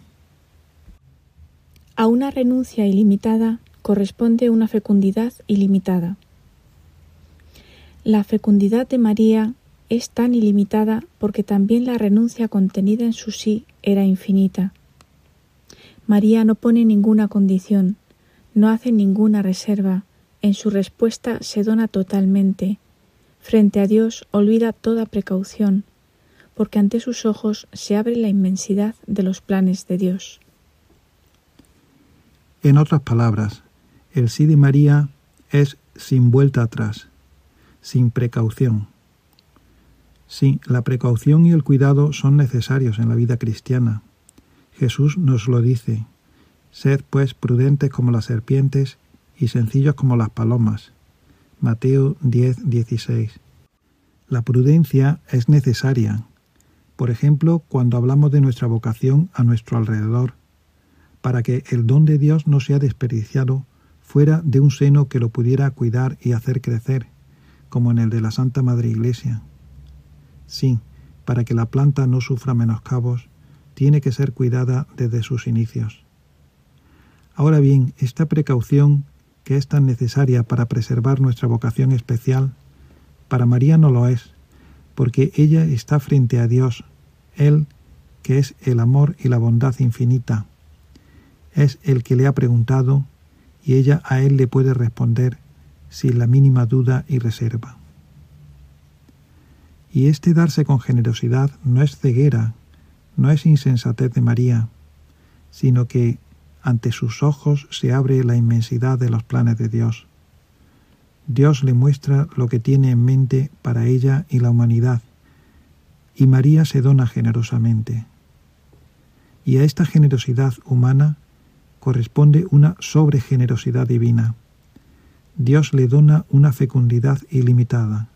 A una renuncia ilimitada corresponde una fecundidad ilimitada. La fecundidad de María es tan ilimitada porque también la renuncia contenida en su sí era infinita. María no pone ninguna condición, no hace ninguna reserva, en su respuesta se dona totalmente. Frente a Dios olvida toda precaución, porque ante sus ojos se abre la inmensidad de los planes de Dios. En otras palabras, el sí de María es sin vuelta atrás, sin precaución. Sí, la precaución y el cuidado son necesarios en la vida cristiana. Jesús nos lo dice: «Sed, pues, prudentes como las serpientes y sencillos como las palomas». Mateo diez, dieciséis. La prudencia es necesaria, por ejemplo, cuando hablamos de nuestra vocación a nuestro alrededor, para que el don de Dios no sea desperdiciado fuera de un seno que lo pudiera cuidar y hacer crecer, como en el de la Santa Madre Iglesia. Sí, para que la planta no sufra menoscabos, tiene que ser cuidada desde sus inicios. Ahora bien, esta precaución, que es tan necesaria para preservar nuestra vocación especial, para María no lo es, porque ella está frente a Dios, Él, que es el amor y la bondad infinita. Es el que le ha preguntado y ella a él le puede responder sin la mínima duda y reserva. Y este darse con generosidad no es ceguera, no es insensatez de María, sino que ante sus ojos se abre la inmensidad de los planes de Dios. Dios le muestra lo que tiene en mente para ella y la humanidad, y María se dona generosamente. Y a esta generosidad humana corresponde una sobregenerosidad divina. Dios le dona una fecundidad ilimitada.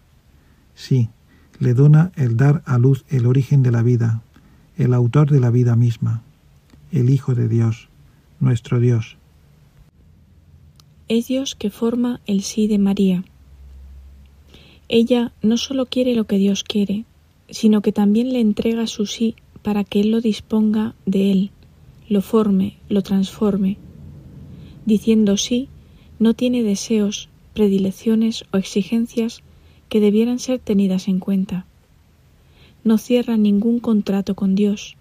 Sí, le dona el dar a luz el origen de la vida, el autor de la vida misma. el Hijo de Dios, nuestro Dios. Es Dios que forma el sí de María. Ella no solo quiere lo que Dios quiere, sino que también le entrega su sí para que Él lo disponga de Él, lo forme, lo transforme. Diciendo sí, no tiene deseos, predilecciones o exigencias que debieran ser tenidas en cuenta. No cierra ningún contrato con Dios,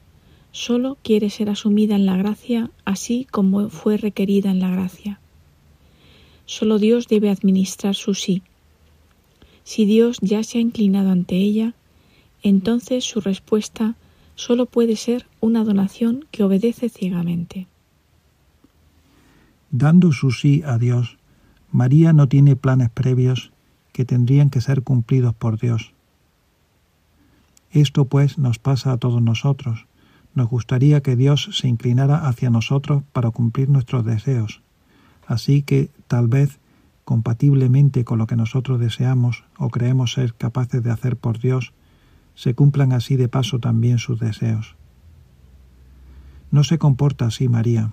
solo quiere ser asumida en la gracia así como fue requerida en la gracia. Solo Dios debe administrar su sí. Si Dios ya se ha inclinado ante ella, entonces su respuesta solo puede ser una donación que obedece ciegamente. Dando su sí a Dios, María no tiene planes previos que tendrían que ser cumplidos por Dios. Esto, pues, nos pasa a todos nosotros. Nos gustaría que Dios se inclinara hacia nosotros para cumplir nuestros deseos. Así que, tal vez, compatiblemente con lo que nosotros deseamos o creemos ser capaces de hacer por Dios, se cumplan así de paso también sus deseos. No se comporta así María.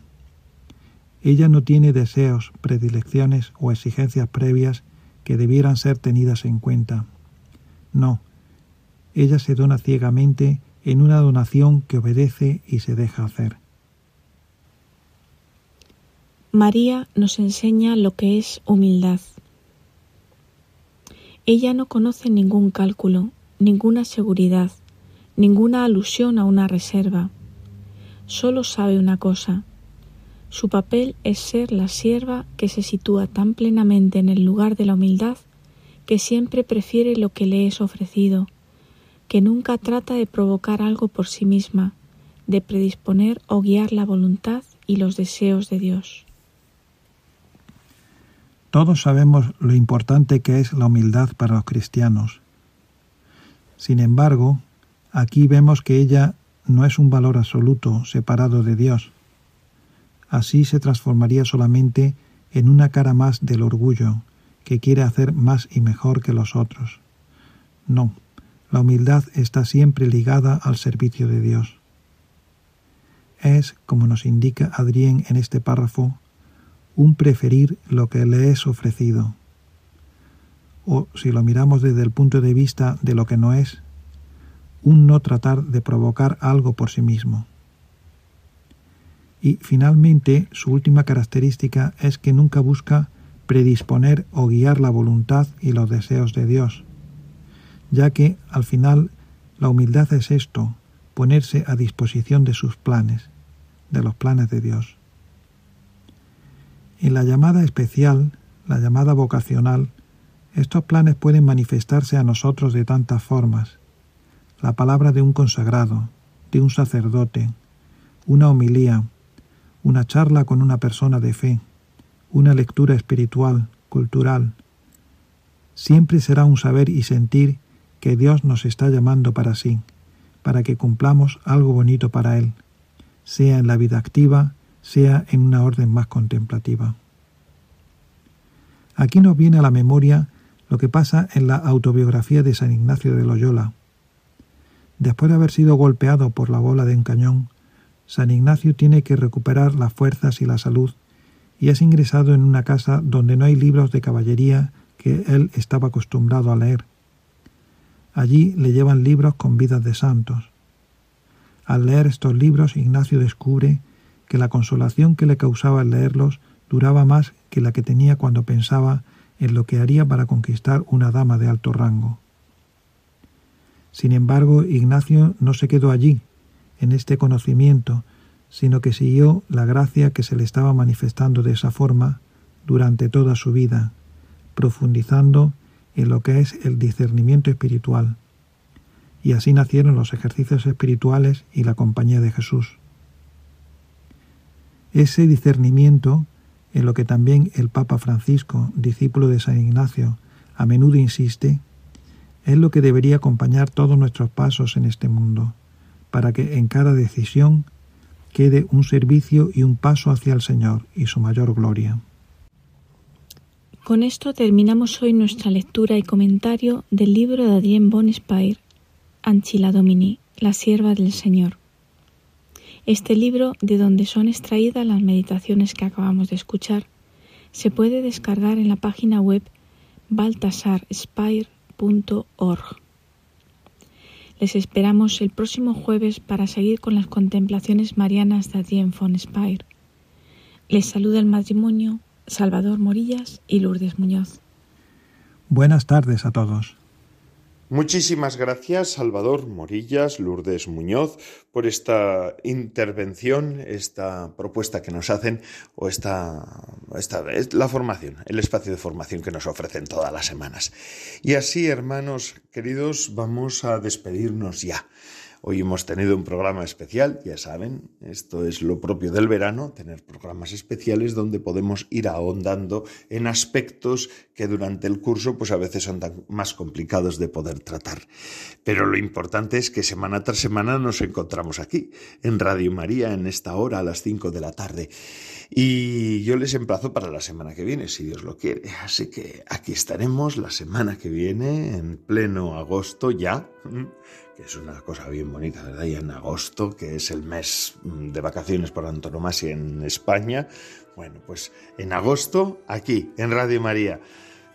Ella no tiene deseos, predilecciones o exigencias previas que debieran ser tenidas en cuenta. No, ella se dona ciegamente en una donación que obedece y se deja hacer. María nos enseña lo que es humildad. Ella no conoce ningún cálculo, ninguna seguridad, ninguna alusión a una reserva. Solo sabe una cosa. Su papel es ser la sierva que se sitúa tan plenamente en el lugar de la humildad que siempre prefiere lo que le es ofrecido, que nunca trata de provocar algo por sí misma, de predisponer o guiar la voluntad y los deseos de Dios. Todos sabemos lo importante que es la humildad para los cristianos. Sin embargo, aquí vemos que ella no es un valor absoluto, separado de Dios. Así se transformaría solamente en una cara más del orgullo, que quiere hacer más y mejor que los otros. No, la humildad está siempre ligada al servicio de Dios. Es, como nos indica Adrienne en este párrafo, un preferir lo que le es ofrecido. O, si lo miramos desde el punto de vista de lo que no es, un no tratar de provocar algo por sí mismo. Y, finalmente, su última característica es que nunca busca predisponer o guiar la voluntad y los deseos de Dios, ya que, al final, la humildad es esto, ponerse a disposición de sus planes, de los planes de Dios. En la llamada especial, la llamada vocacional, estos planes pueden manifestarse a nosotros de tantas formas. La palabra de un consagrado, de un sacerdote, una homilía, una charla con una persona de fe, una lectura espiritual, cultural. Siempre será un saber y sentir que Dios nos está llamando para sí, para que cumplamos algo bonito para Él, sea en la vida activa, sea en una orden más contemplativa. Aquí nos viene a la memoria lo que pasa en la autobiografía de San Ignacio de Loyola. Después de haber sido golpeado por la bola de un cañón, San Ignacio tiene que recuperar las fuerzas y la salud y es ingresado en una casa donde no hay libros de caballería que él estaba acostumbrado a leer. Allí le llevan libros con vidas de santos. Al leer estos libros, Ignacio descubre que la consolación que le causaba el leerlos duraba más que la que tenía cuando pensaba en lo que haría para conquistar una dama de alto rango. Sin embargo, Ignacio no se quedó allí, en este conocimiento, sino que siguió la gracia que se le estaba manifestando de esa forma durante toda su vida, profundizando en lo que es el discernimiento espiritual. Y así nacieron los ejercicios espirituales y la Compañía de Jesús. Ese discernimiento, en lo que también el Papa Francisco, discípulo de San Ignacio, a menudo insiste, es lo que debería acompañar todos nuestros pasos en este mundo, para que en cada decisión quede un servicio y un paso hacia el Señor y su mayor gloria. Con esto terminamos hoy nuestra lectura y comentario del libro de Adrienne von Speyr, Ancilla Domini, la sierva del Señor. Este libro, de donde son extraídas las meditaciones que acabamos de escuchar, se puede descargar en la página web baltasar spire punto org. Les esperamos el próximo jueves para seguir con las contemplaciones marianas de Adrienne von Speyr. Les saluda el matrimonio Salvador Morillas y Lourdes Muñoz. Buenas tardes a todos. Muchísimas gracias, Salvador Morillas, Lourdes Muñoz, por esta intervención, esta propuesta que nos hacen, o esta, esta la formación, el espacio de formación que nos ofrecen todas las semanas. Y así, hermanos queridos, vamos a despedirnos ya. Hoy hemos tenido un programa especial, ya saben, esto es lo propio del verano, tener programas especiales donde podemos ir ahondando en aspectos que durante el curso pues a veces son tan más complicados de poder tratar. Pero lo importante es que semana tras semana nos encontramos aquí, en Radio María, en esta hora, a las cinco de la tarde. Y yo les emplazo para la semana que viene, si Dios lo quiere. Así que aquí estaremos la semana que viene, en pleno agosto ya, que es una cosa bien bonita, ¿verdad? Y en agosto, que es el mes de vacaciones por antonomasia en España. Bueno, pues en agosto, aquí, en Radio María,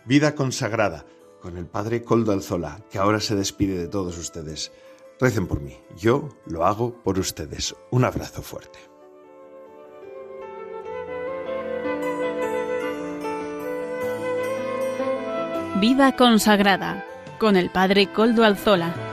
Vida Consagrada, con el padre Koldo Alzola, que ahora se despide de todos ustedes. Recen por mí, yo lo hago por ustedes. Un abrazo fuerte. Vida Consagrada, con el padre Koldo Alzola.